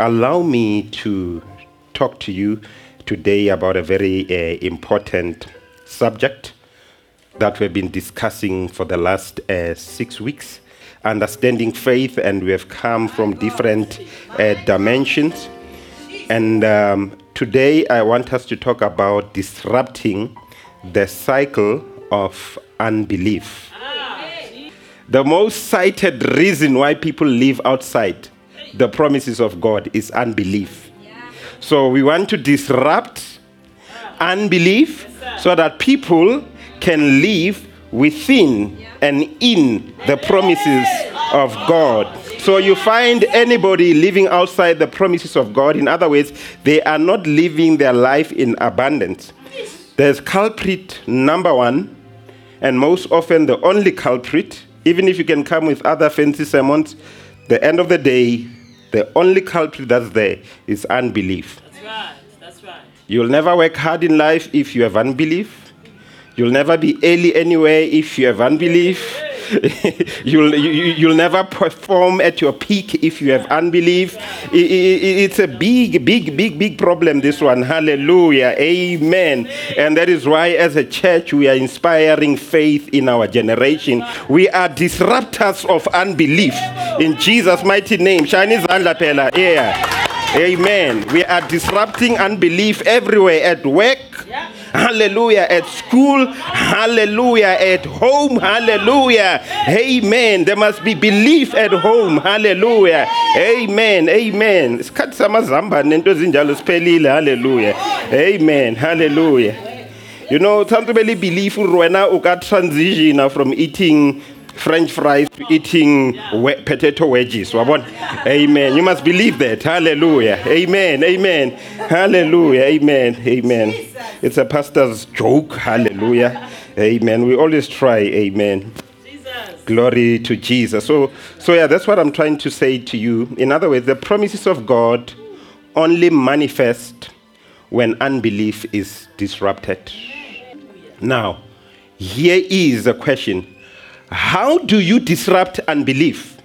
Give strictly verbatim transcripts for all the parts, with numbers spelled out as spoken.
Allow me to talk to you today about a very uh, important subject that we've been discussing for the last uh, six weeks, understanding faith, and we have come from different uh, dimensions. And um, today I want us to talk about disrupting the cycle of unbelief. The most cited reason why people live outside the promises of God is unbelief. Yeah. So we want to disrupt unbelief, yes, so that people can live within, yeah, and in the promises of God. So you find anybody living outside the promises of God. In other words, they are not living their life in abundance. There's culprit number one, and most often the only culprit, even if you can come with other fancy sermons, the end of the day, the only culprit that's there is unbelief. That's right. That's right. You'll never work hard in life if you have unbelief. You'll never be early anywhere if you have unbelief. you'll, you, you'll never perform at your peak if you have unbelief. It, it, it's a big, big, big, big problem, this one. Hallelujah. Amen. And that is why as a church, we are inspiring faith in our generation. We are disruptors of unbelief. In Jesus' mighty name. Shiny Zandapella. Yeah. Amen. We are disrupting unbelief everywhere, at work. Yeah. Hallelujah. At school. Hallelujah. At home. Hallelujah. Amen. There must be belief at home. Hallelujah. Amen. Amen. Hallelujah. Amen. Hallelujah. You know, some people believe you can transition from eating French fries to eating we- potato wedges. Amen. You must believe that. Hallelujah. Amen. Amen. Hallelujah. Amen. Amen. It's a pastor's joke. Hallelujah. Amen. We always try. Amen. Glory to Jesus. So, so yeah, that's what I'm trying to say to you. In other words, the promises of God only manifest when unbelief is disrupted. Now, here is a question. How do you disrupt unbelief?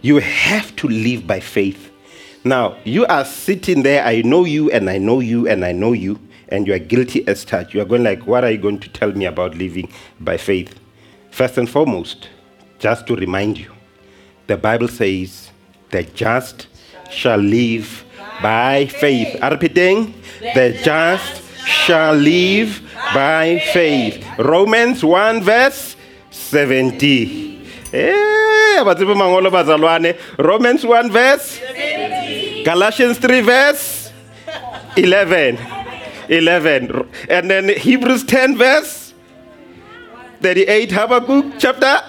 You have to live by faith. Now, you are sitting there, I know you, and I know you, and I know you, and you are guilty as charged. You are going like, what are you going to tell me about living by faith? First and foremost, just to remind you, the Bible says, the just shall live by faith. Are repeating? The just shall live by faith. Romans one verse seventy. Eh, Romans one verse seventy. Galatians three verse eleven. eleven. And then Hebrews ten verse thirty-eight. Habakkuk chapter.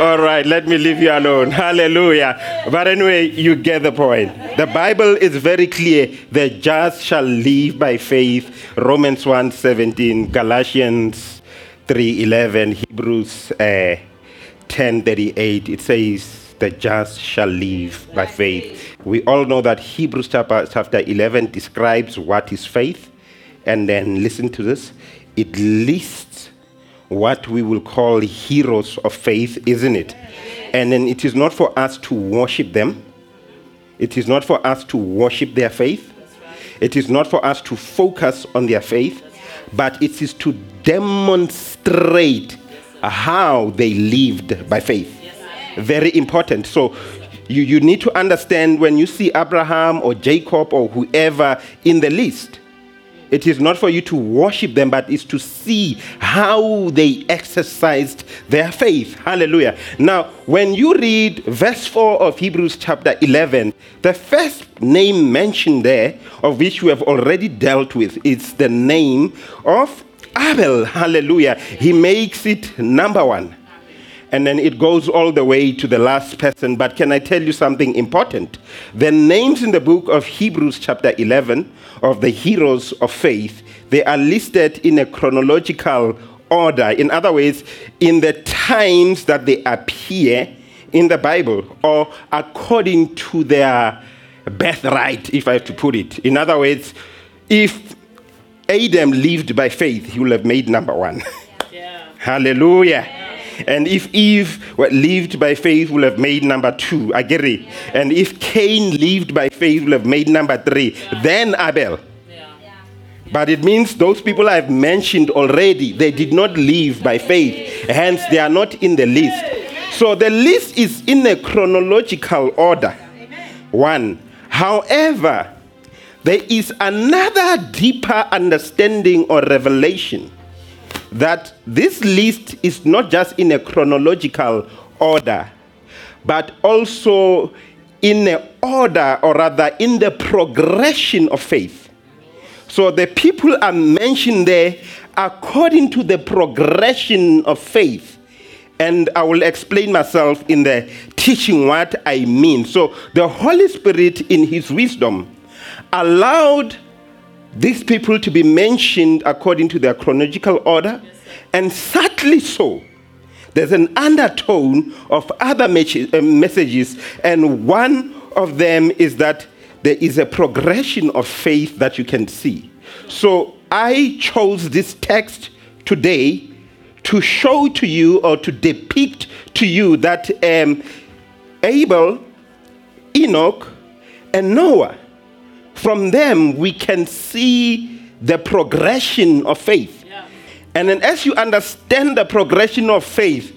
All right, let me leave you alone. Hallelujah. But anyway, you get the point. The Bible is very clear. The just shall live by faith. Romans one seventeen. Galatians three eleven, Hebrews uh, ten thirty-eight, it says, the just shall live by faith. We all know that Hebrews chapter, chapter eleven describes what is faith. And then listen to this. It lists what we will call heroes of faith, isn't it? And then it is not for us to worship them. It is not for us to worship their faith. It is not for us to focus on their faith. But it is to demonstrate how they lived by faith. Very important. So you, you need to understand when you see Abraham or Jacob or whoever in the list, it is not for you to worship them, but it's to see how they exercised their faith. Hallelujah. Now, when you read verse four of Hebrews chapter eleven, the first name mentioned there, of which we have already dealt with, is the name of Abel. Hallelujah. He makes it number one. And then it goes all the way to the last person. But can I tell you something important? The names in the book of Hebrews chapter eleven of the heroes of faith, they are listed in a chronological order. In other words, in the times that they appear in the Bible, or according to their birthright, if I have to put it. In other words, if Adam lived by faith, he would have made number one. Yeah. Hallelujah. And if Eve lived by faith, would have made number two. Agree. Yeah. And if Cain lived by faith, would have made number three. Yeah. Then Abel. Yeah. Yeah. But it means those people I've mentioned already, they did not live by faith. Hence, they are not in the list. So the list is in a chronological order. One. However, there is another deeper understanding or revelation that this list is not just in a chronological order, but also in an order, or rather in the progression of faith. So the people are mentioned there according to the progression of faith. And I will explain myself in the teaching what I mean. So the Holy Spirit in his wisdom allowed these people to be mentioned according to their chronological order. Yes, and sadly so, there's an undertone of other me- uh, messages. And one of them is that there is a progression of faith that you can see. So I chose this text today to show to you, or to depict to you, that um, Abel, Enoch, and Noah, from them we can see the progression of faith. Yeah. And then as you understand the progression of faith,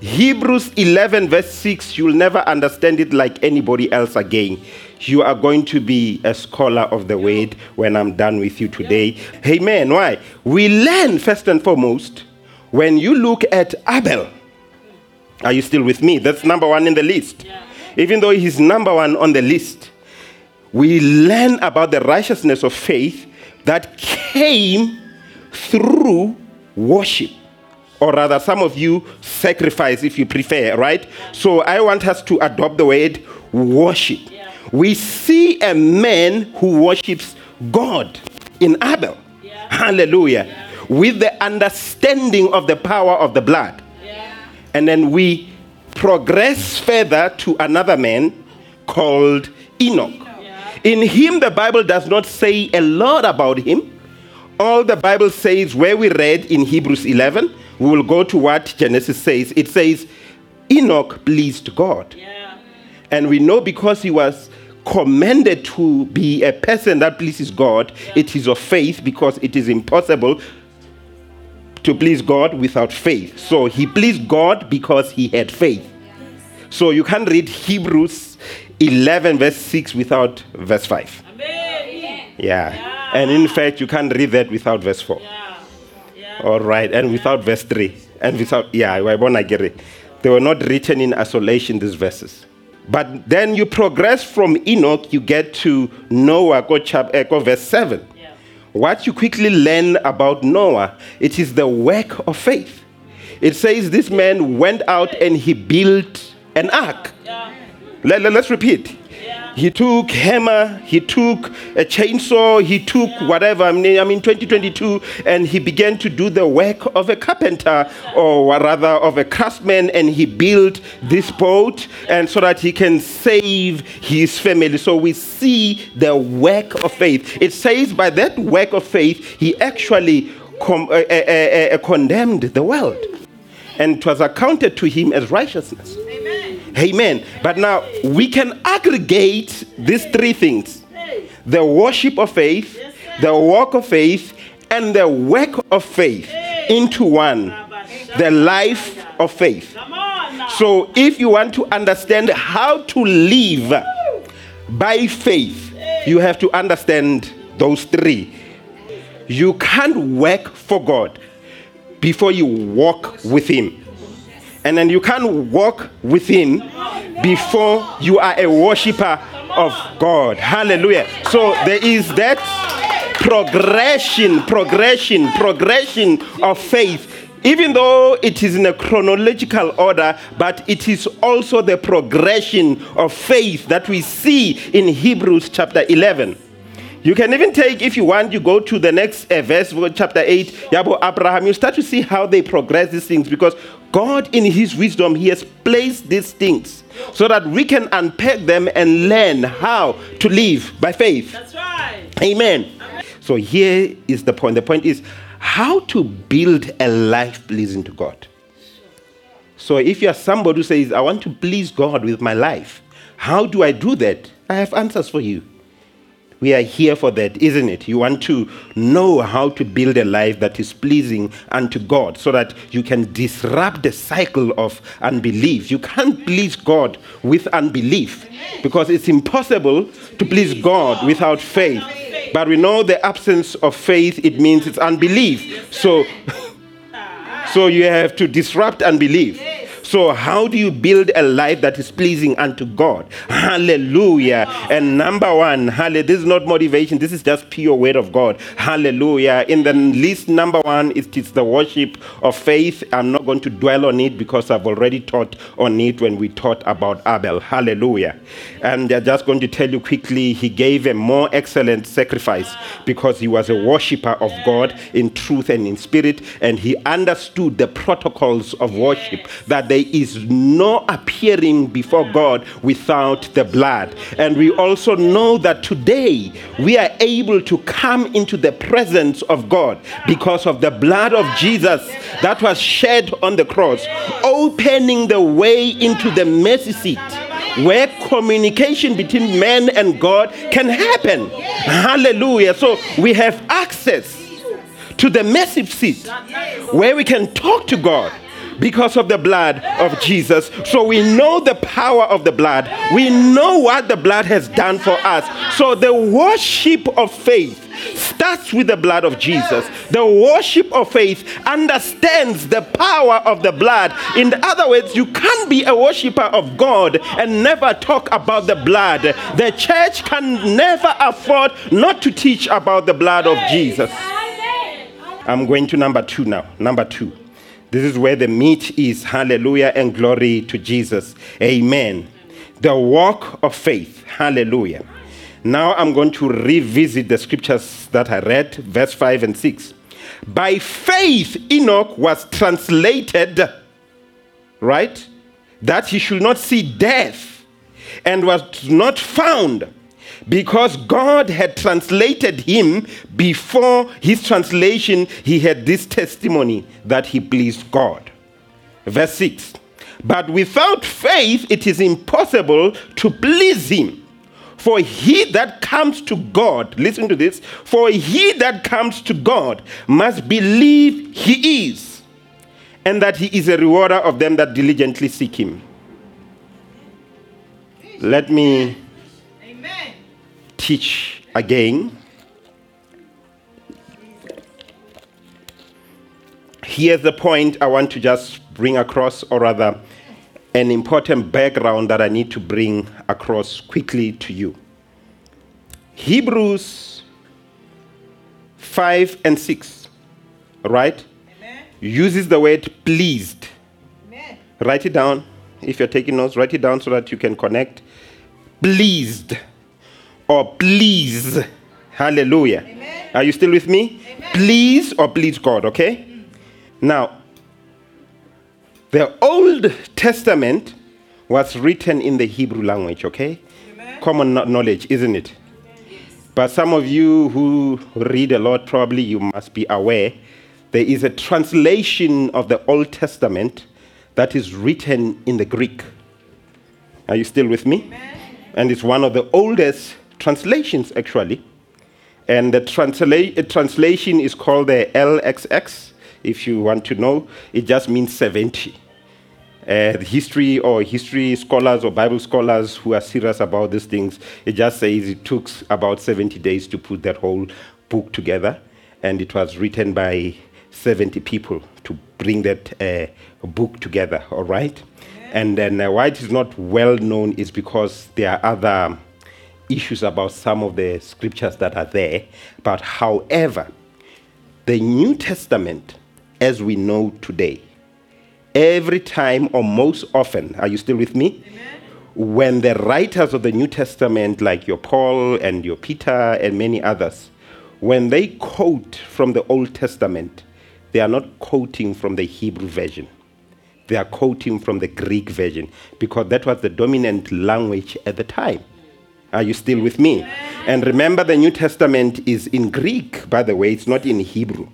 Hebrews eleven verse six, you'll never understand it like anybody else again. You are going to be a scholar of the word when I'm done with you today. Yeah. Amen. Why? We learn first and foremost. When you look at Abel, are you still with me? That's number one in the list. Yeah. Even though he's number one on the list, we learn about the righteousness of faith that came through worship. Or rather, some of you sacrifice if you prefer, right? Yeah. So I want us to adopt the word worship. Yeah. We see a man who worships God in Abel. Yeah. Hallelujah. Yeah. With the understanding of the power of the blood. Yeah. And then we progress further to another man called Enoch. Yeah. In him, the Bible does not say a lot about him. All the Bible says, where we read in Hebrews eleven, we will go to what Genesis says. It says, Enoch pleased God. Yeah. And we know because he was commended to be a person that pleases God, yeah. It is of faith, because it is impossible to please God without faith. So he pleased God because he had faith. So you can't read Hebrews eleven verse six without verse five. Amen. Yeah. Yeah. And in fact, you can't read that without verse four. Yeah. Yeah. All right. And without verse three. And without, yeah, I want to get it. They were not written in isolation, these verses. But then you progress from Enoch, you get to Noah, go, chapter, go verse seven. What you quickly learn about Noah, it is the work of faith. It says this man went out and he built an ark. Yeah. Let, let, let's repeat. Yeah. He took hammer, he took a chainsaw, he took yeah. whatever, I mean, I mean twenty twenty-two, and he began to do the work of a carpenter, or rather of a craftsman, and he built this boat, and so that he can save his family. So we see the work of faith. It says by that work of faith, he actually com- uh, uh, uh, uh, condemned the world, and it was accounted to him as righteousness. Amen. But now, we can aggregate these three things. The worship of faith, the walk of faith, and the work of faith into one. The life of faith. So, if you want to understand how to live by faith, you have to understand those three. You can't work for God before you walk with Him. And then you can't walk with Him before you are a worshiper of God. Hallelujah. So there is that progression, progression, progression of faith. Even though it is in a chronological order, but it is also the progression of faith that we see in Hebrews chapter eleven. You can even take, if you want, you go to the next uh, verse, chapter eight, Yabo Abraham. You start to see how they progress these things, because God, in His wisdom, He has placed these things so that we can unpack them and learn how to live by faith. That's right. Amen. Amen. So here is the point. The point is how to build a life pleasing to God. So if you are somebody who says, I want to please God with my life, how do I do that? I have answers for you. We are here for that, isn't it? You want to know how to build a life that is pleasing unto God so that you can disrupt the cycle of unbelief. You can't please God with unbelief because it's impossible to please God without faith. But we know the absence of faith, it means it's unbelief. So, so you have to disrupt unbelief. So how do you build a life that is pleasing unto God? Hallelujah. And number one, hallelujah, this is not motivation. This is just pure word of God. Hallelujah. In the list, number one, it is the worship of faith. I'm not going to dwell on it because I've already taught on it when we taught about Abel. Hallelujah. And I'm just going to tell you quickly, he gave a more excellent sacrifice because he was a worshiper of God in truth and in spirit. And he understood the protocols of worship, that they There is no appearing before God without the blood. And we also know that today we are able to come into the presence of God because of the blood of Jesus that was shed on the cross, opening the way into the mercy seat where communication between man and God can happen. Hallelujah. So we have access to the mercy seat where we can talk to God because of the blood of Jesus. So we know the power of the blood. We know what the blood has done for us. So the worship of faith starts with the blood of Jesus. The worship of faith understands the power of the blood. In other words, you can't be a worshiper of God and never talk about the blood. The church can never afford not to teach about the blood of Jesus. I'm going to number two now. Number two. This is where the meat is. Hallelujah and glory to Jesus. Amen. The walk of faith. Hallelujah. Now I'm going to revisit the scriptures that I read, verse five and six. By faith, Enoch was translated, right? That he should not see death, and was not found, because God had translated him. Before his translation, he had this testimony that he pleased God. Verse six, but without faith it is impossible to please him. For he that comes to God, listen to this, for he that comes to God must believe he is, and that he is a rewarder of them that diligently seek him. Let me teach again. Here's the point I want to just bring across, or rather an important background that I need to bring across quickly to you. Hebrews five and six, right? Amen. Uses the word pleased. Amen. Write it down. If you're taking notes, write it down so that you can connect. Pleased. Or please. Hallelujah. Amen. Are you still with me? Amen. Please or please God, okay? Mm. Now, the Old Testament was written in the Hebrew language, okay? Amen. Common knowledge, isn't it? Yes. But some of you who read a lot, probably you must be aware, there is a translation of the Old Testament that is written in the Greek. Are you still with me? Amen. And it's one of the oldest translations, actually. And the transla- translation is called the L X X, if you want to know. It just means seventy. Uh, history or history scholars or Bible scholars who are serious about these things, it just says it took about seventy days to put that whole book together. And it was written by seventy people to bring that uh, book together, all right? And then uh, why it is not well known is because there are other issues about some of the scriptures that are there. But however, the New Testament, as we know today, every time or most often, are you still with me? Amen. When the writers of the New Testament, like your Paul and your Peter and many others, when they quote from the Old Testament, they are not quoting from the Hebrew version. They are quoting from the Greek version because that was the dominant language at the time. Are you still with me? And remember, the New Testament is in Greek, by the way. It's not in Hebrew.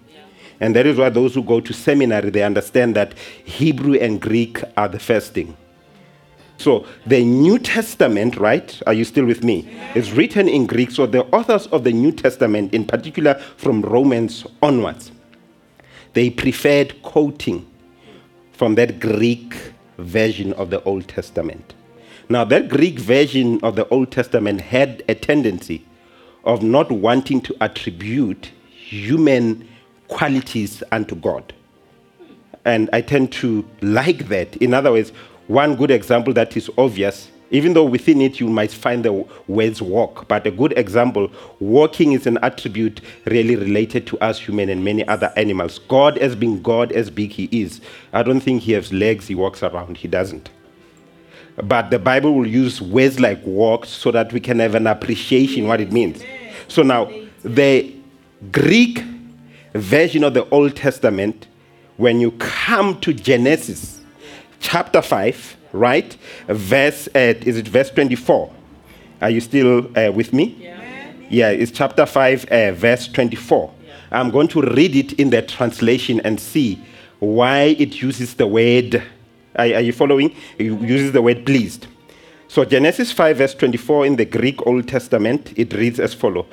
And that is why those who go to seminary, they understand that Hebrew and Greek are the first thing. So the New Testament, right? Are you still with me? It's written in Greek. So the authors of the New Testament, in particular from Romans onwards, they preferred quoting from that Greek version of the Old Testament. Now, that Greek version of the Old Testament had a tendency of not wanting to attribute human qualities unto God. And I tend to like that. In other words, one good example that is obvious, even though within it you might find the words walk, but a good example, walking is an attribute really related to us human and many other animals. God as being God as big he is. I don't think he has legs, he walks around, he doesn't. But the Bible will use words like walk so that we can have an appreciation what it means. So now, the Greek version of the Old Testament, when you come to Genesis chapter five, right? Verse, uh, is it verse twenty-four? Are you still uh, with me? Yeah. Yeah, it's chapter five, uh, verse twenty-four. Yeah. I'm going to read it in the translation and see why it uses the word, are, are you following? It uses the word pleased. So Genesis five, verse twenty-four in the Greek Old Testament, it reads as follows.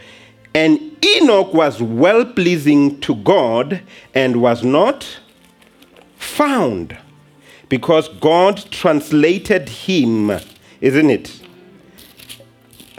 And Enoch was well-pleasing to God and was not found, because God translated him, isn't it?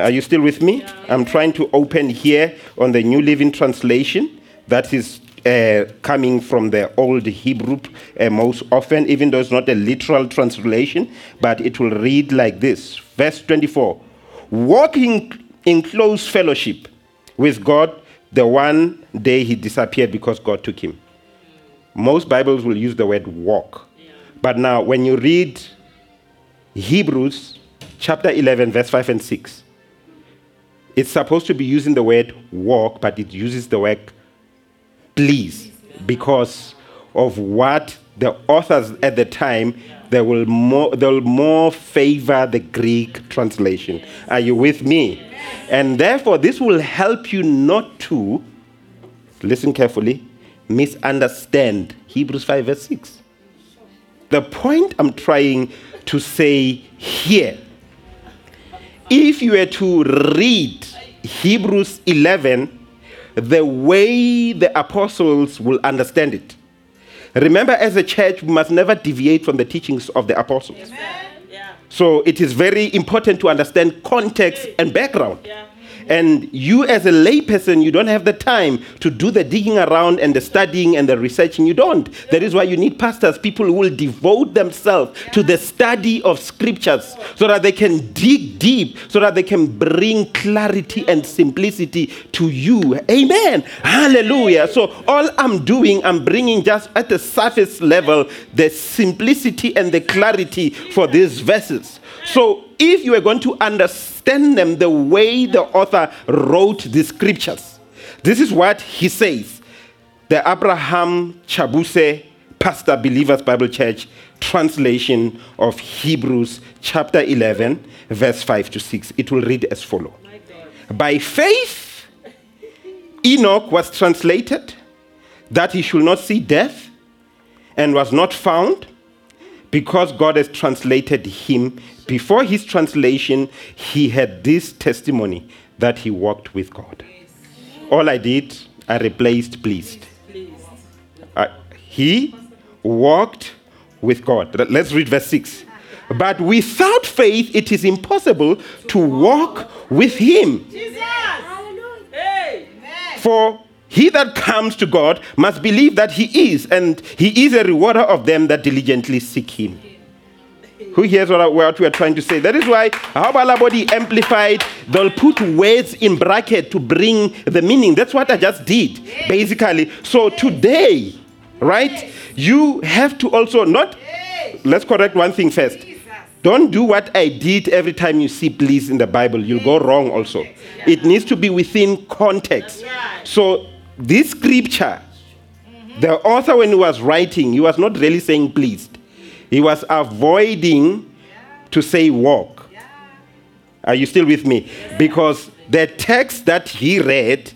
Are you still with me? Yeah. I'm trying to open here on the New Living Translation. That is uh, coming from the old Hebrew uh, most often, even though it's not a literal translation, but it will read like this. Verse twenty-four, walking in close fellowship with God, the one day he disappeared because God took him. Most Bibles will use the word walk. But now, when you read Hebrews chapter eleven, verse five and six, it's supposed to be using the word walk, but it uses the word please, because of what the authors at the time, they will more, they will more favor the Greek translation. Are you with me? And therefore, this will help you not to, listen carefully, misunderstand Hebrews five, verse six. The point I'm trying to say here, if you were to read Hebrews eleven, the way the apostles will understand it. Remember, as a church, we must never deviate from the teachings of the apostles. Amen. So it is very important to understand context and background. Yeah. And you as a layperson, you don't have the time to do the digging around and the studying and the researching. You don't. That is why you need pastors, people who will devote themselves to the study of scriptures so that they can dig deep, so that they can bring clarity and simplicity to you. Amen. Hallelujah. So all I'm doing, I'm bringing just at the surface level the simplicity and the clarity for these verses. So if you are going to understand them the way the author wrote the scriptures, this is what he says. The Abraham Chabuse, Pastor, Believers Bible Church, translation of Hebrews chapter eleven, verse five to six. It will read as follows. By faith, Enoch was translated that he should not see death and was not found, because God has translated him. Before his translation, he had this testimony that he walked with God. All I did, I replaced pleased. Uh, he walked with God. Let's read verse six. But without faith, it is impossible to walk with him. For he that comes to God must believe that he is, and he is a rewarder of them that diligently seek him. Who hears what, what we are trying to say? That is why Habala Body Amplified, they'll put words in bracket to bring the meaning. That's what I just did, basically. So today, right, you have to also not, let's correct one thing first. Don't do what I did every time you see please in the Bible. You'll go wrong also. It needs to be within context. So this scripture, the author when he was writing, he was not really saying pleased. He was avoiding to say walk. Are you still with me? Because the text that he read,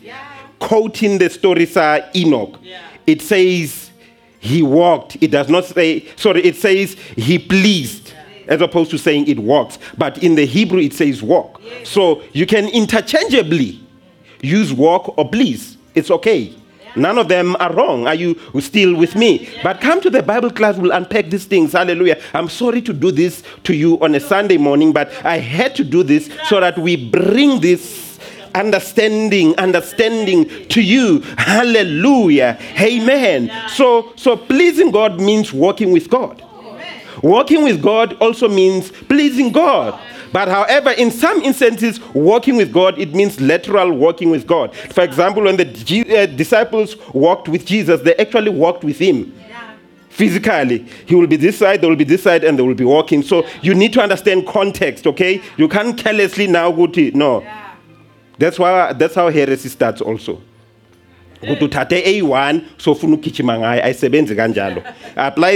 quoting the stories of Enoch, it says he walked. It does not say, sorry, it says he pleased, as opposed to saying it walks. But in the Hebrew, it says walk. Yes. So you can interchangeably use walk or please. It's okay. Yeah. None of them are wrong. Are you still with me? Yeah. But come to the Bible class. We'll unpack these things. Hallelujah. I'm sorry to do this to you on a Sunday morning, but I had to do this so that we bring this understanding, understanding to you. Hallelujah. Amen. Yeah. So, so pleasing God means walking with God. Walking with God also means pleasing God. But however, in some instances, walking with God, it means literal walking with God. For example, when the uh, disciples walked with Jesus, they actually walked with him. Physically, he will be this side, there will be this side, and they will be walking. So you need to understand context, okay? You can't carelessly now go to, no. That's why, that's how heresy starts also. Apply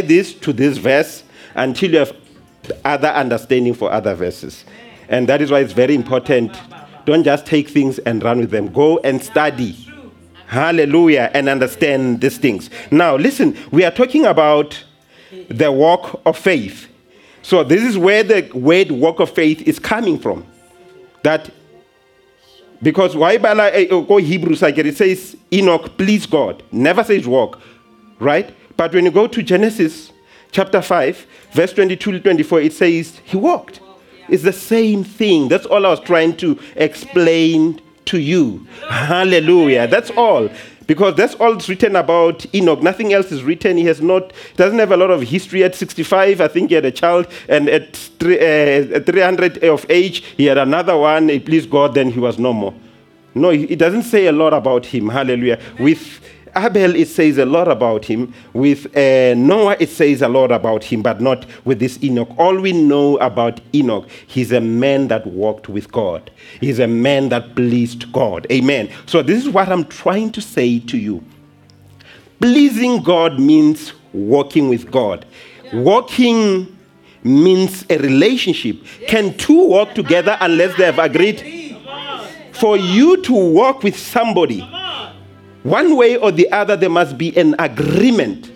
this to this verse until you have other understanding for other verses. And that is why it's very important. Don't just take things and run with them. Go and study. Hallelujah. And understand these things. Now, listen, we are talking about the walk of faith. So this is where the word walk of faith is coming from. That Because why go Hebrews, it says Enoch pleased God, never says walk, right? But when you go to Genesis chapter five, verse twenty-two to twenty-four, it says he walked. It's the same thing. That's all I was trying to explain to you. Hallelujah. That's all. Because that's all it's written about Enoch. Nothing else is written. He has not, doesn't have a lot of history. At sixty-five, I think he had a child. And at, three, uh, at three hundred of age, he had another one. It pleased God, then he was no more. No, it doesn't say a lot about him. Hallelujah. With Abel, it says a lot about him. With uh, Noah, it says a lot about him, but not with this Enoch. All we know about Enoch, he's a man that walked with God. He's a man that pleased God. Amen. So this is what I'm trying to say to you. Pleasing God means walking with God. Yeah. Walking means a relationship. Yes. Can two walk together unless they have agreed? For you to walk with somebody, one way or the other, there must be an agreement.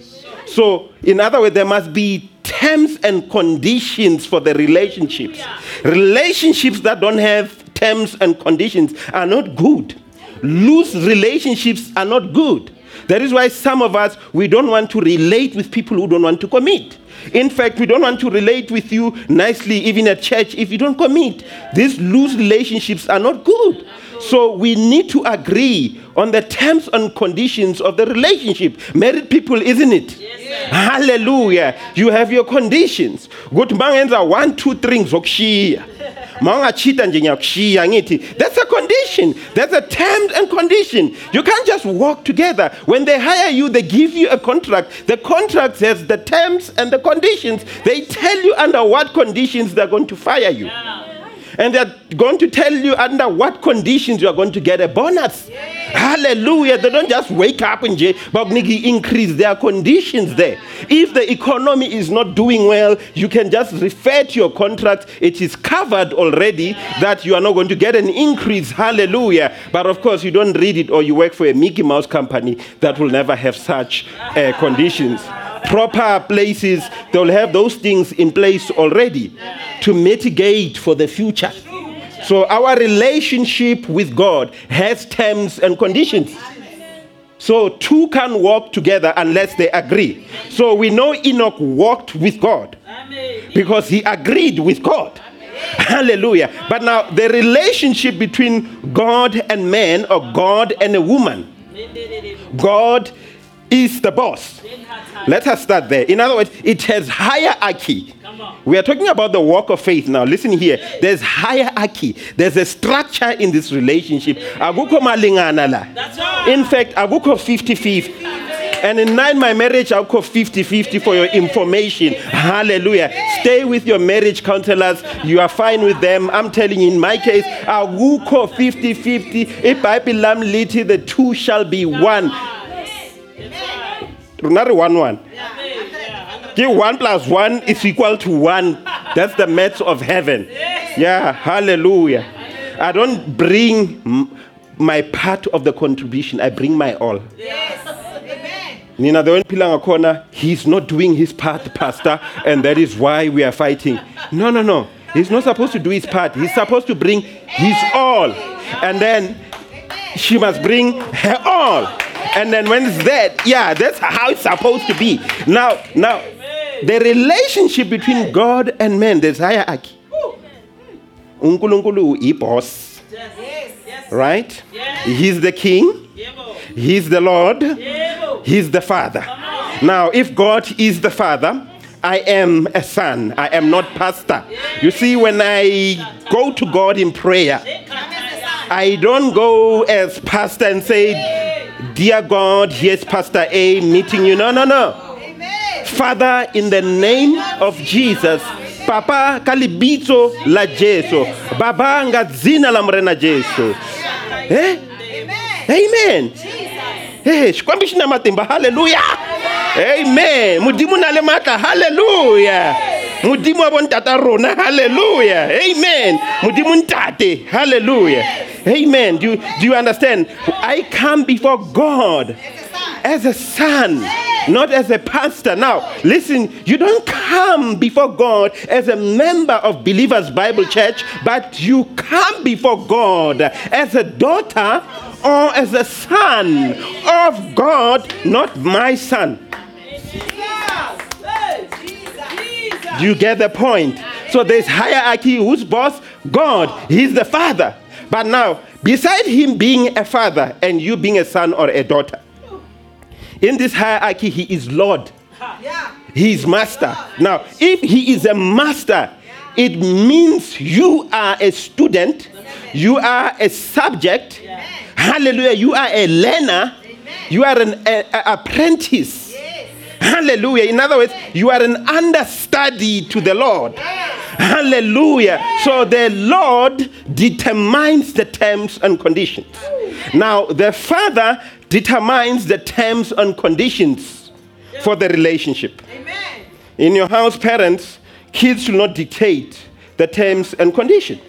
So, in other words, there must be terms and conditions for the relationships. Relationships that don't have terms and conditions are not good. Loose relationships are not good. That is why some of us, we don't want to relate with people who don't want to commit. In fact, we don't want to relate with you nicely, even at church, if you don't commit. These loose relationships are not good. So we need to agree on the terms and conditions of the relationship. Married people, isn't it? Yes, hallelujah. You have your conditions. Good mangenza one, two things. That's a condition. That's a terms and condition. You can't just walk together. When they hire you, they give you a contract. The contract says the terms and the conditions. They tell you under what conditions they're going to fire you. Yeah. And they're going to tell you under what conditions you are going to get a bonus. Yay. Hallelujah. They don't just wake up and say, but increase their conditions there. If the economy is not doing well, you can just refer to your contract. It is covered already that you are not going to get an increase. Hallelujah. But of course, you don't read it, or you work for a Mickey Mouse company that will never have such uh, conditions. Proper places, they'll have those things in place already to mitigate for the future. So our relationship with God has terms and conditions. So two can walk together unless they agree. So we know Enoch walked with God because he agreed with God. Hallelujah. But now the relationship between God and man, or God and a woman, God is the boss. Let us start there. In other words, it has hierarchy. We are talking about the walk of faith now. Listen here. There's hierarchy. There's a structure in this relationship. Agukho malingana la. In fact, agukho fifty fifty. And in nine, my marriage, agukho fifty fifty for your information. Hallelujah. Stay with your marriage counselors. You are fine with them. I'm telling you, in my case, agukho fifty fifty. If I be lam liti, the two shall be one. Runari one one. Give one plus one is equal to one. That's the maths of heaven. Yeah, hallelujah. I don't bring my part of the contribution. I bring my all. Yes, amen. He's not doing his part, Pastor, and that is why we are fighting. No, no, no. He's not supposed to do his part. He's supposed to bring his all. And then she must bring her all. And then when it's that, yeah, that's how it's supposed to be. Now, now, the relationship between God and man, there's hierarchy. Unkulunkulu is boss. Right? He's the king. He's the Lord. He's the father. Now, if God is the father, I am a son. I am not pastor. You see, when I go to God in prayer, I don't go as pastor and say, dear God, here's Pastor A meeting you. No, no, no. Father, in the name of Jesus, Papa kalibito la Jesu. Baba ngazina la mrena Jesu. Eh? Amen. Hey, shikwambi shina matimba. Hallelujah. Amen. Mudimu na lemata. Hallelujah. Mudimu abontata rona. Hallelujah. Amen. Mudimu ntate. Hallelujah. Amen. Do you, do you understand? I come before God as a son, not as a pastor. Now, listen, you don't come before God as a member of Believers Bible Church, but you come before God as a daughter or as a son of God, not my son. Do you get the point? So there's hierarchy. Who's boss? God. He's the father. But now, beside him being a father and you being a son or a daughter, in this hierarchy, he is Lord. He is master. Now, if he is a master, it means you are a student. You are a subject. Hallelujah. You are a learner. You are an a, a apprentice. Hallelujah. In other words, you are an understudy to the Lord. Hallelujah. So the Lord determines the terms and conditions. Now, the Father determines the terms and conditions for the relationship. In your house, parents, kids should not dictate the terms and conditions.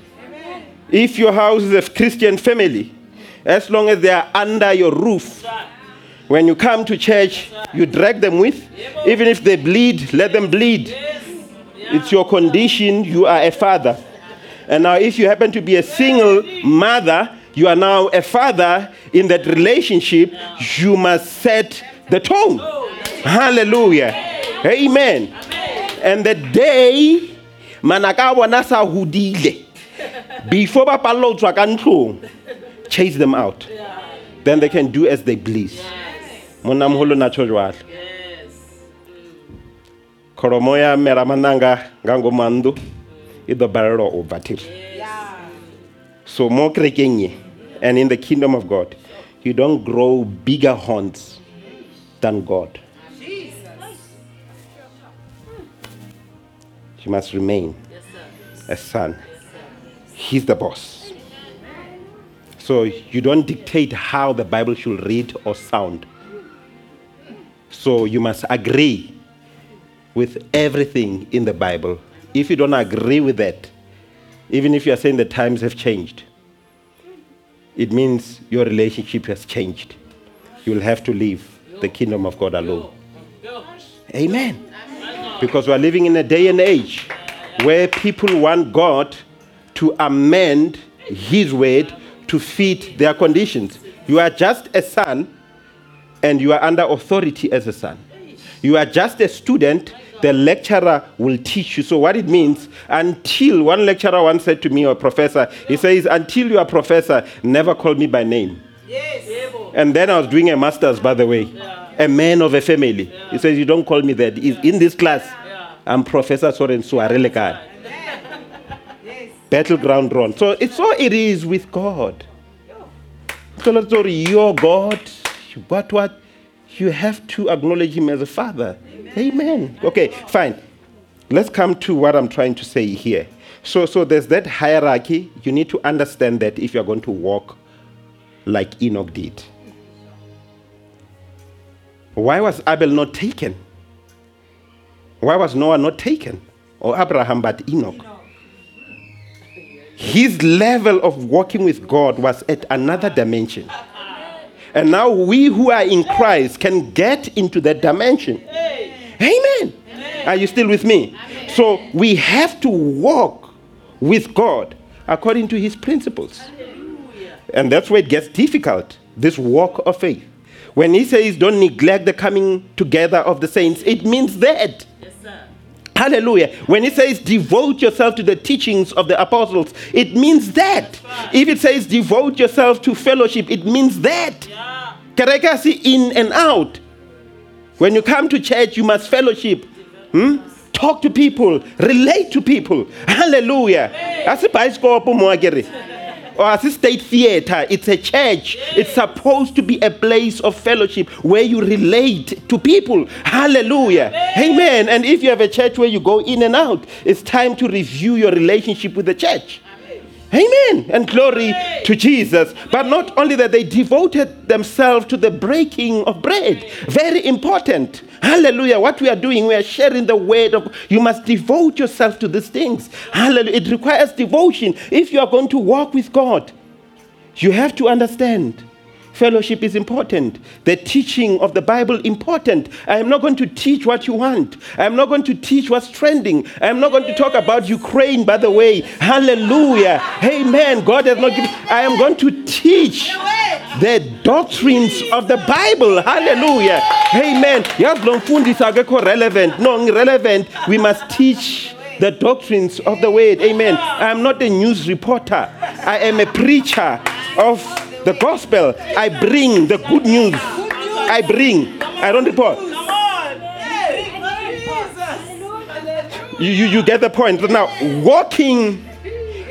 If your house is a Christian family, as long as they are under your roof, when you come to church, you drag them with. Even if they bleed, let them bleed. It's your condition. You are a father. And now if you happen to be a single mother, you are now a father. In that relationship, you must set the tone. Hallelujah. Amen. And the day, before Papa Lord, chase them out. Then they can do as they please. Yes. Koromoya meramananga gangomando ido barero ovatir. So more krekenye, and in the kingdom of God, you don't grow bigger horns than God. You must remain a son. He's the boss. So you don't dictate how the Bible should read or sound. So you must agree with everything in the Bible. If you don't agree with that, even if you are saying the times have changed, it means your relationship has changed. You will have to leave the kingdom of God alone. Amen. Because we are living in a day and age where people want God to amend his word to fit their conditions. You are just a son, and you are under authority as a son. You are just a student. The lecturer will teach you. So what it means, until one lecturer once said to me, or professor, he says, until you are professor, never call me by name. Yes. And then I was doing a master's, by the way. Yeah. A man of a family. Yeah. He says, you don't call me that. Yeah. In this class, yeah. I'm Professor Soren Suarelekar. Yeah. Yes. Battleground drawn. So it's so it is with God. So let's go to your God. But what? You have to acknowledge him as a father. Amen. Amen. Okay, fine. Let's come to what I'm trying to say here. So, so there's that hierarchy. You need to understand that if you're going to walk like Enoch did. Why was Abel not taken? Why was Noah not taken? Or Abraham, but Enoch? His level of walking with God was at another dimension. And now we who are in Christ can get into that dimension. Amen. Amen. Are you still with me? Amen. So we have to walk with God according to his principles. Hallelujah. And that's where it gets difficult, this walk of faith. When he says don't neglect the coming together of the saints, it means that. Yes, sir. Hallelujah. When it says devote yourself to the teachings of the apostles, it means that. Right. If it says devote yourself to fellowship, it means that. Yeah. Kerekasi in and out. When you come to church, you must fellowship. Hmm? Talk to people. Relate to people. Hallelujah. As a or as a state theater, it's a church. It's supposed to be a place of fellowship where you relate to people. Hallelujah. Amen. And if you have a church where you go in and out, it's time to review your relationship with the church. Amen. And glory to Jesus. But not only that, they devoted themselves to the breaking of bread. Very important. Hallelujah. What we are doing, we are sharing the word of. You must devote yourself to these things. Hallelujah. It requires devotion. If you are going to walk with God, you have to understand fellowship is important. The teaching of the Bible important. I am not going to teach what you want. I am not going to teach what's trending. I am not going to talk about Ukraine, by the way. Hallelujah. Amen. God has not given. I am going to teach the doctrines of the Bible. Hallelujah. Amen. Relevant. No, irrelevant. We must teach the doctrines of the word. Amen. I am not a news reporter. I am a preacher of the gospel. I bring the good news. I bring. I don't report. You, you, you get the point. Now, walking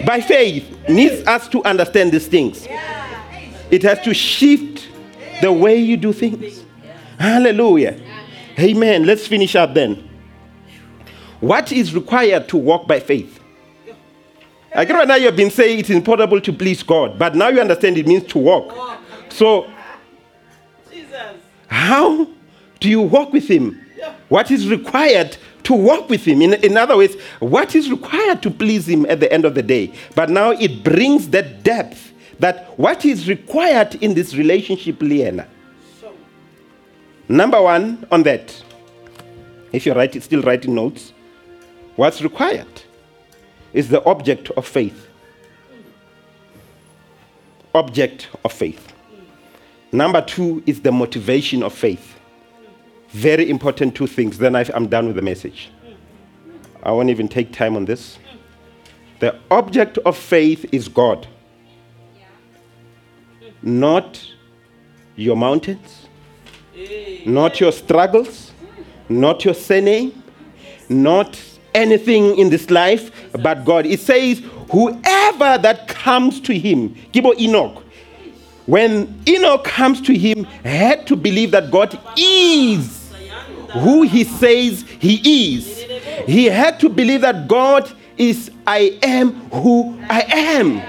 by faith needs us to understand these things. It has to shift the way you do things. Hallelujah. Amen. Let's finish up then. What is required to walk by faith? I get right now you've been saying it's impossible to please God, but now you understand it means to walk. walk. So, Jesus. How do you walk with him? Yeah. What is required to walk with him? In, in other words, what is required to please him at the end of the day? But now it brings that depth, that what is required in this relationship, Liana. So. Number one on that, if you're writing, still writing notes, what's required? Is the object of faith. Object of faith. Number two is the motivation of faith. Very important two things. Then I've, I'm done with the message. I won't even take time on this. The object of faith is God. Not your mountains. Not your struggles. Not your surname. Not anything in this life but God. It says, whoever that comes to him, Gibo Enoch, when Enoch comes to him, had to believe that God is who he says he is. He had to believe that God is, I am who I am.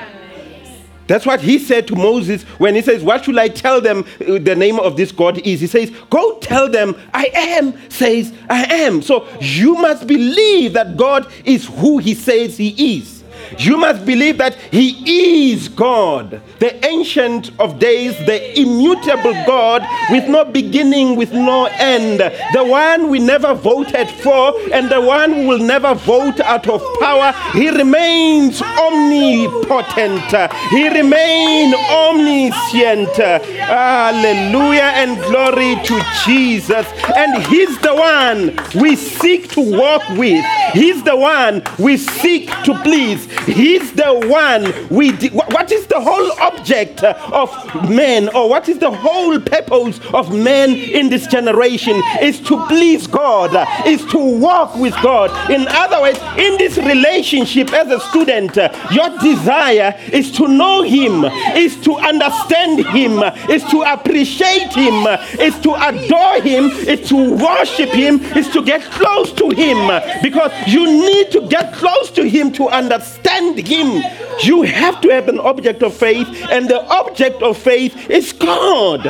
That's what he said to Moses when he says, what should I tell them the name of this God is? He says, go tell them, I am, says I am. So you must believe that God is who he says he is. You must believe that he is God, the ancient of days, the immutable God with no beginning, with no end. The one we never voted for and the one who will never vote out of power. He remains omnipotent. He remains omniscient. Hallelujah and glory to Jesus. And he's the one we seek to walk with. He's the one we seek to please. He's the one we de- what is the whole object of man, or what is the whole purpose of man in this generation? Is to please God, is to walk with God. In other words, in this relationship as a student, your desire is to know him, is to understand him, is to appreciate him, is to adore him, is to worship him, is to get close to him, because you need to get close to him to understand him. You have to have an object of faith, and the object of faith is God.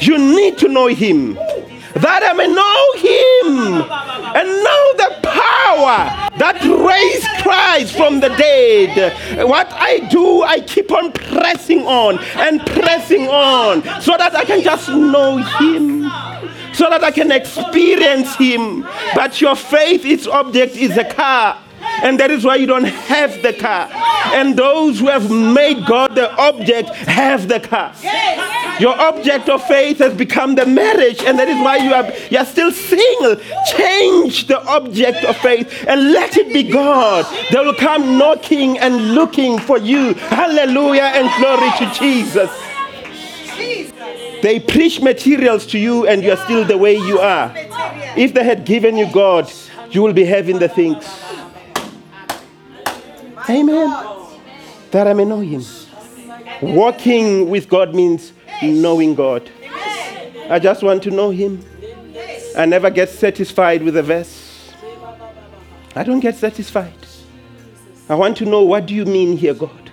You need to know him. that I may know him and know the power that raised Christ from the dead. What I do, I keep on pressing on and pressing on so that I can just know him, so that I can experience him. But your faith, its object is a car. And that is why you don't have the car. And those who have made God the object have the car. Your object of faith has become the marriage, and that is why you are, you are still single. Change the object of faith and let it be God. They will come knocking and looking for you. Hallelujah and glory to Jesus. They preach materials to you and you are still the way you are. If they had given you God, you will be having the things. Amen. That I may know him. Walking with God means knowing God. I just want to know him. I never get satisfied with a verse. I don't get satisfied. I want to know, what do you mean here, God?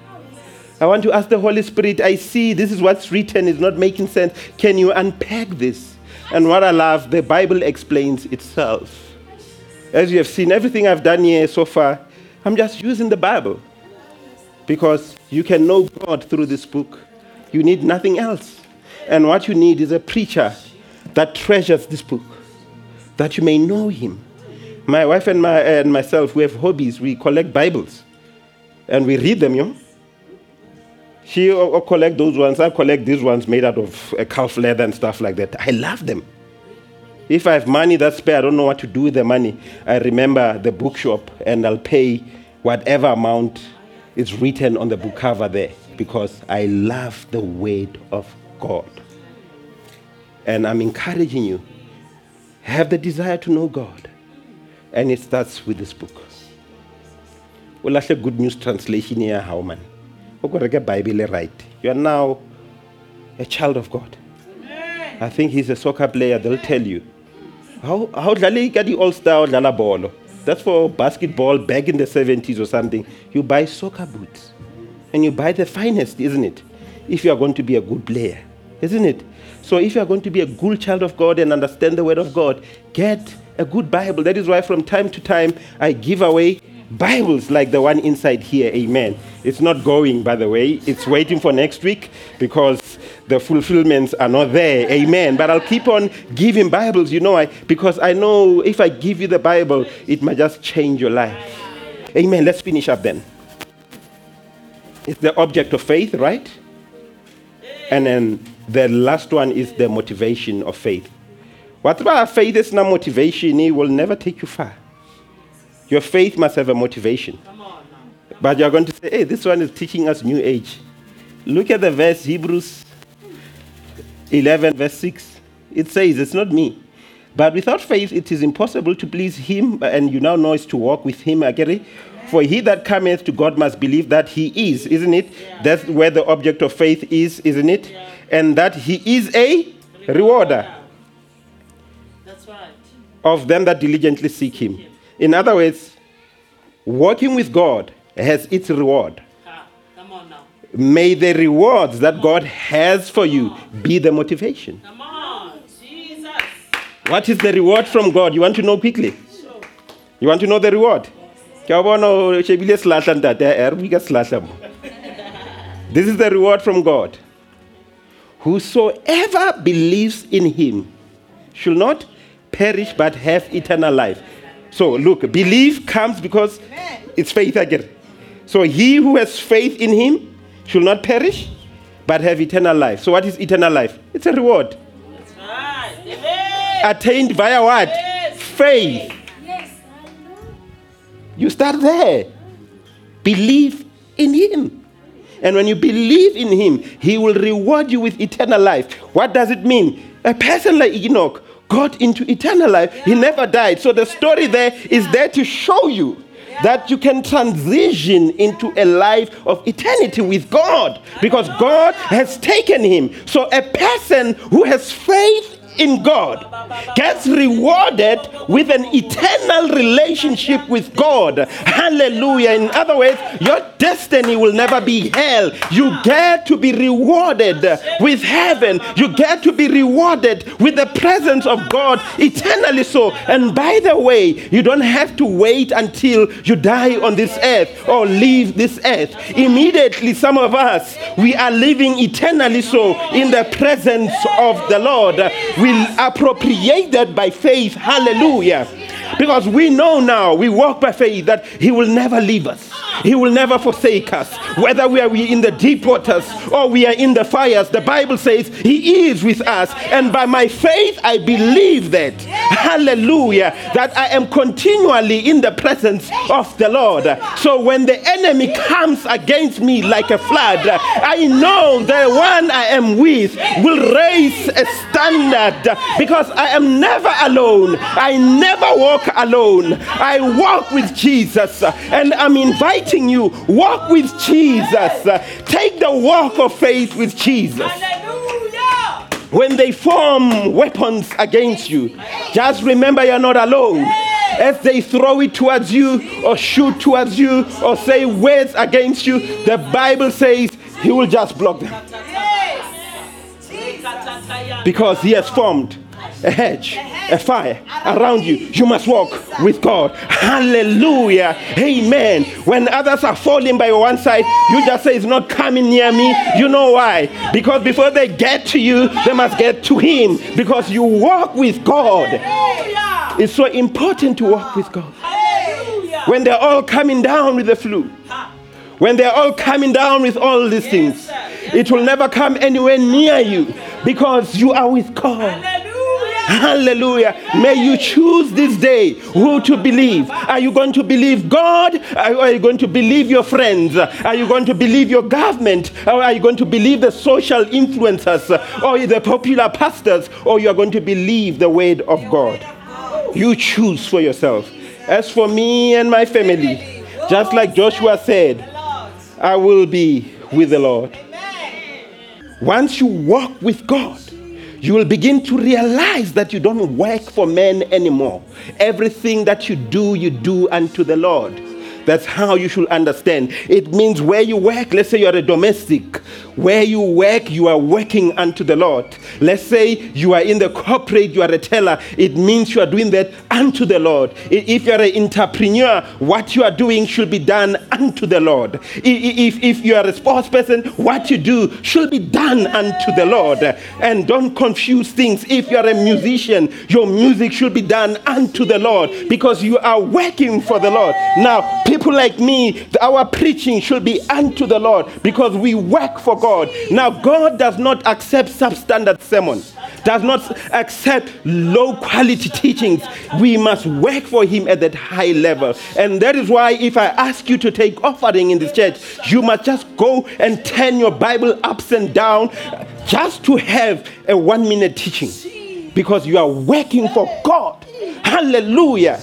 I want to ask the Holy Spirit, I see this is what's written, it's not making sense. Can you unpack this? And what I love, the Bible explains itself. As you have seen, everything I've done here so far, I'm just using the Bible, because you can know God through this book. You need nothing else. And what you need is a preacher that treasures this book, that you may know him. My wife and, my, and myself, we have hobbies. We collect Bibles and we read them. You know? She will collect those ones. I collect these ones made out of calf leather and stuff like that. I love them. If I have money that's spare, I don't know what to do with the money. I remember the bookshop and I'll pay whatever amount is written on the book cover there, because I love the word of God. And I'm encouraging you, have the desire to know God. And it starts with this book. Well, that's a good news translation here, how man. Bible right. You are now a child of God. I think he's a soccer player, they'll tell you. How how the all-star lala ball? That's for basketball back in the seventies or something. You buy soccer boots and you buy the finest, isn't it? If you are going to be a good player, isn't it? So if you are going to be a good child of God and understand the word of God, get a good Bible. That is why from time to time I give away Bibles like the one inside here. Amen. It's not going, by the way. It's waiting for next week because the fulfillments are not there. Amen. But I'll keep on giving Bibles, you know, I, because I know if I give you the Bible, it might just change your life. Amen. Let's finish up then. It's the object of faith, right? And then the last one is the motivation of faith. Whatever faith is not motivation, it will never take you far. Your faith must have a motivation. But you're going to say, hey, this one is teaching us new age. Look at the verse, Hebrews eleven, verse six. It says, it's not me. But without faith, it is impossible to please him. And you now know it's to walk with him. Again, for he that cometh to God must believe that he is, isn't it? Yeah. That's where the object of faith is, isn't it? Yeah. And that he is a rewarder. That's right. Of them that diligently seek him. In other words, walking with God has its reward. Ah, come on now. May the rewards that God has for you be the motivation. Come on, Jesus. What is the reward from God? You want to know quickly? Sure. You want to know the reward? This is the reward from God. Whosoever believes in him shall not perish but have eternal life. So look, belief comes because it's faith again. So he who has faith in him should not perish, but have eternal life. So what is eternal life? It's a reward. That's right. Yes. Attained via what? Yes. Faith. Yes. You start there. Believe in him. And when you believe in him, he will reward you with eternal life. What does it mean? A person like Enoch got into eternal life. Yeah. He never died. So the story there is yeah. there to show you yeah. that you can transition into a life of eternity with God, because God has taken him. So a person who has faith in God gets rewarded with an eternal relationship with God. Hallelujah. In other words, your destiny will never be hell. You get to be rewarded with heaven. You get to be rewarded with the presence of God eternally so. And by the way, you don't have to wait until you die on this earth or leave this earth. Immediately, some of us, we are living eternally so in the presence of the Lord. We appropriate that by faith. Hallelujah. Because we know now, we walk by faith that He will never leave us. He will never forsake us. Whether we are in the deep waters or we are in the fires, the Bible says He is with us. And by my faith, I believe that. Hallelujah. That I am continually in the presence of the Lord. So when the enemy comes against me like a flood, I know the one I am with will raise a standard because I am never alone. I never walk alone. I walk with Jesus, and I'm inviting you, walk with Jesus. Take the walk of faith with Jesus. When they form weapons against you, just remember you're not alone. As they throw it towards you or shoot towards you or say words against you, the Bible says He will just block them, because He has formed a hedge, a fire around you. You must walk with God. Hallelujah. Amen. When others are falling by one side, you just say, it's not coming near me. You know why? Because before they get to you, they must get to Him. Because you walk with God. It's so important to walk with God. When they're all coming down with the flu, when they're all coming down with all these things, it will never come anywhere near you because you are with God. Hallelujah. May you choose this day who to believe. Are you going to believe God? Are you going to believe your friends? Are you going to believe your government? Or are you going to believe the social influencers or the popular pastors? Or you are going to believe the word of God? You choose for yourself. As for me and my family, just like Joshua said, I will be with the Lord. Once you walk with God, you will begin to realize that you don't work for men anymore. Everything that you do, you do unto the Lord. That's how you should understand. It means where you work, let's say you're a domestic. Where you work, you are working unto the Lord. Let's say you are in the corporate, you are a teller. It means you are doing that unto the Lord. If you're an entrepreneur, what you are doing should be done unto the Lord. If, if you are a sports person, what you do should be done unto the Lord. And don't confuse things. If you're a musician, your music should be done unto the Lord because you are working for the Lord. Now, people People like me, our preaching should be unto the Lord because we work for God. Now, God does not accept substandard sermons, does not accept low quality teachings. We must work for Him at that high level. And that is why if I ask you to take offering in this church, you must just go and turn your Bible ups and down just to have a one minute teaching because you are working for God. Hallelujah.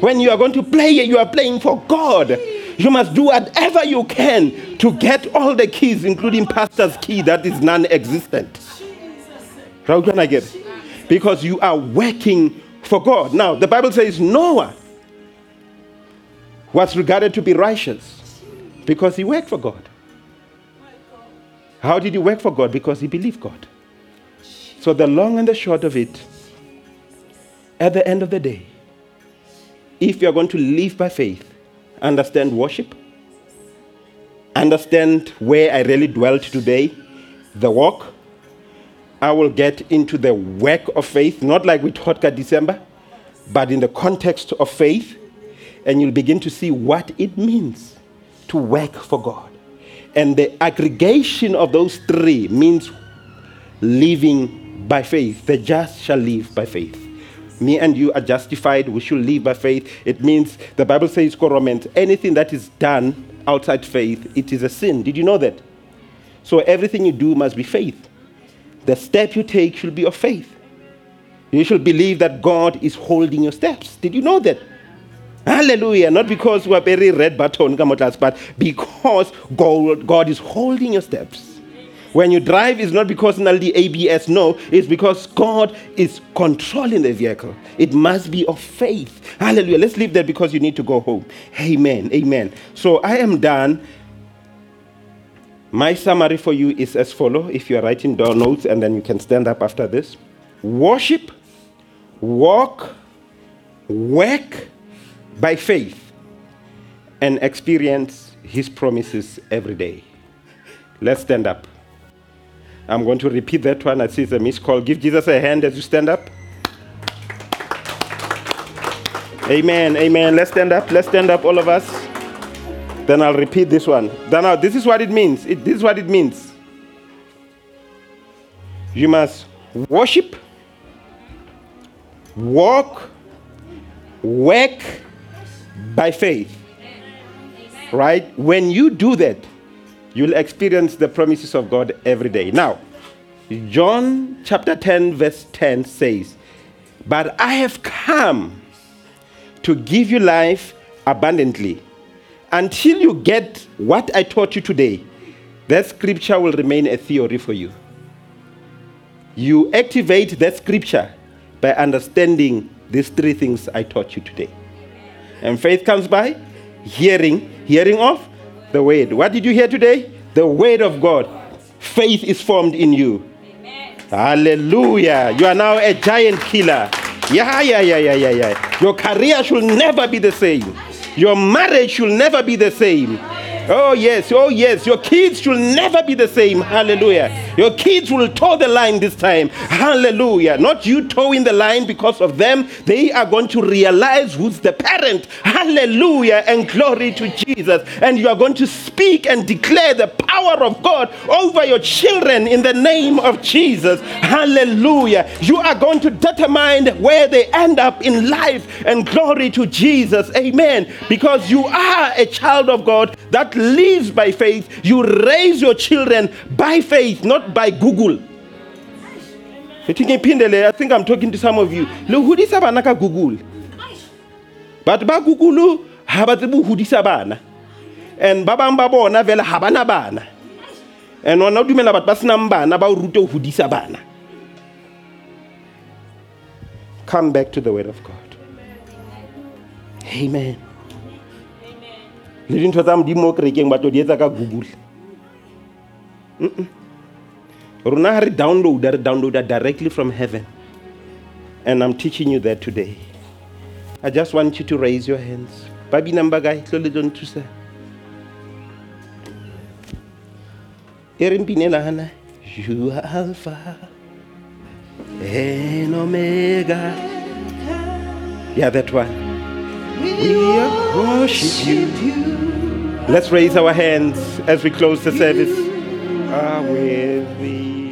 When you are going to play, you are playing for God. You must do whatever you can to get all the keys, including pastor's key that is non-existent. How can I get it? Because you are working for God. Now, the Bible says Noah was regarded to be righteous because he worked for God. How did he work for God? Because he believed God. So the long and the short of it, at the end of the day, if you are going to live by faith, understand worship, understand where I really dwelt today, the walk. I will get into the work of faith, not like we taught at December, but in the context of faith, and you'll begin to see what it means to work for God. And the aggregation of those three means living by faith. The just shall live by faith. Me and you are justified. We should live by faith. It means the Bible says, Romans, anything that is done outside faith, it is a sin. Did you know that? So everything you do must be faith. The step you take should be of faith. You should believe that God is holding your steps. Did you know that? Hallelujah. Not because we are very red button, but because God, God is holding your steps. When you drive, it's not because only A B S, no. It's because God is controlling the vehicle. It must be of faith. Hallelujah. Let's leave that because you need to go home. Amen. Amen. So I am done. My summary for you is as follows. If you are writing down notes, and then you can stand up after this. Worship, walk, work by faith, and experience His promises every day. Let's stand up. I'm going to repeat that one. I see it's a missed call. Give Jesus a hand as you stand up. Amen, amen. Let's stand up. Let's stand up, all of us. Then I'll repeat this one. Then I'll, this is what it means. It, this is what it means. You must worship, walk, work by faith. Right? When you do that, you'll experience the promises of God every day. Now, John chapter ten, verse ten says, "But I have come to give you life abundantly. Until you get what I taught you today, that scripture will remain a theory for you." You activate that scripture by understanding these three things I taught you today. And faith comes by hearing, hearing of the word. What did you hear today? The word of God. Faith is formed in you. Amen. Hallelujah. You are now a giant killer. Yeah, yeah, yeah, yeah, yeah, yeah. Your career should never be the same. Your marriage should never be the same. Oh, yes, oh, yes. Your kids should never be the same. Hallelujah. Your kids will toe the line this time. Hallelujah. Not you toeing the line because of them. They are going to realize who's the parent. Hallelujah. And glory to Jesus. And you are going to speak and declare the power of God over your children in the name of Jesus. Hallelujah. You are going to determine where they end up in life. And glory to Jesus. Amen. Because you are a child of God that lives by faith. You raise your children by faith, not by Google. I think I'm talking to some of you. Look, who banaka Google? But ba Google, habatibu who disabana, and babamba bona vela habana bana, and one of you men about basnamba na ba ruto who disabana. Come back to the word of God. Amen. Living to them democracy, but the other Google. Runari download that downloader directly from heaven. And I'm teaching you that today. I just want you to raise your hands. Baby number guy, slowly don't you say. Erin Pinelana, you are Alpha and Omega. Yeah, that one. We worship you. Let's raise our hands as we close the service. Ah, with thee.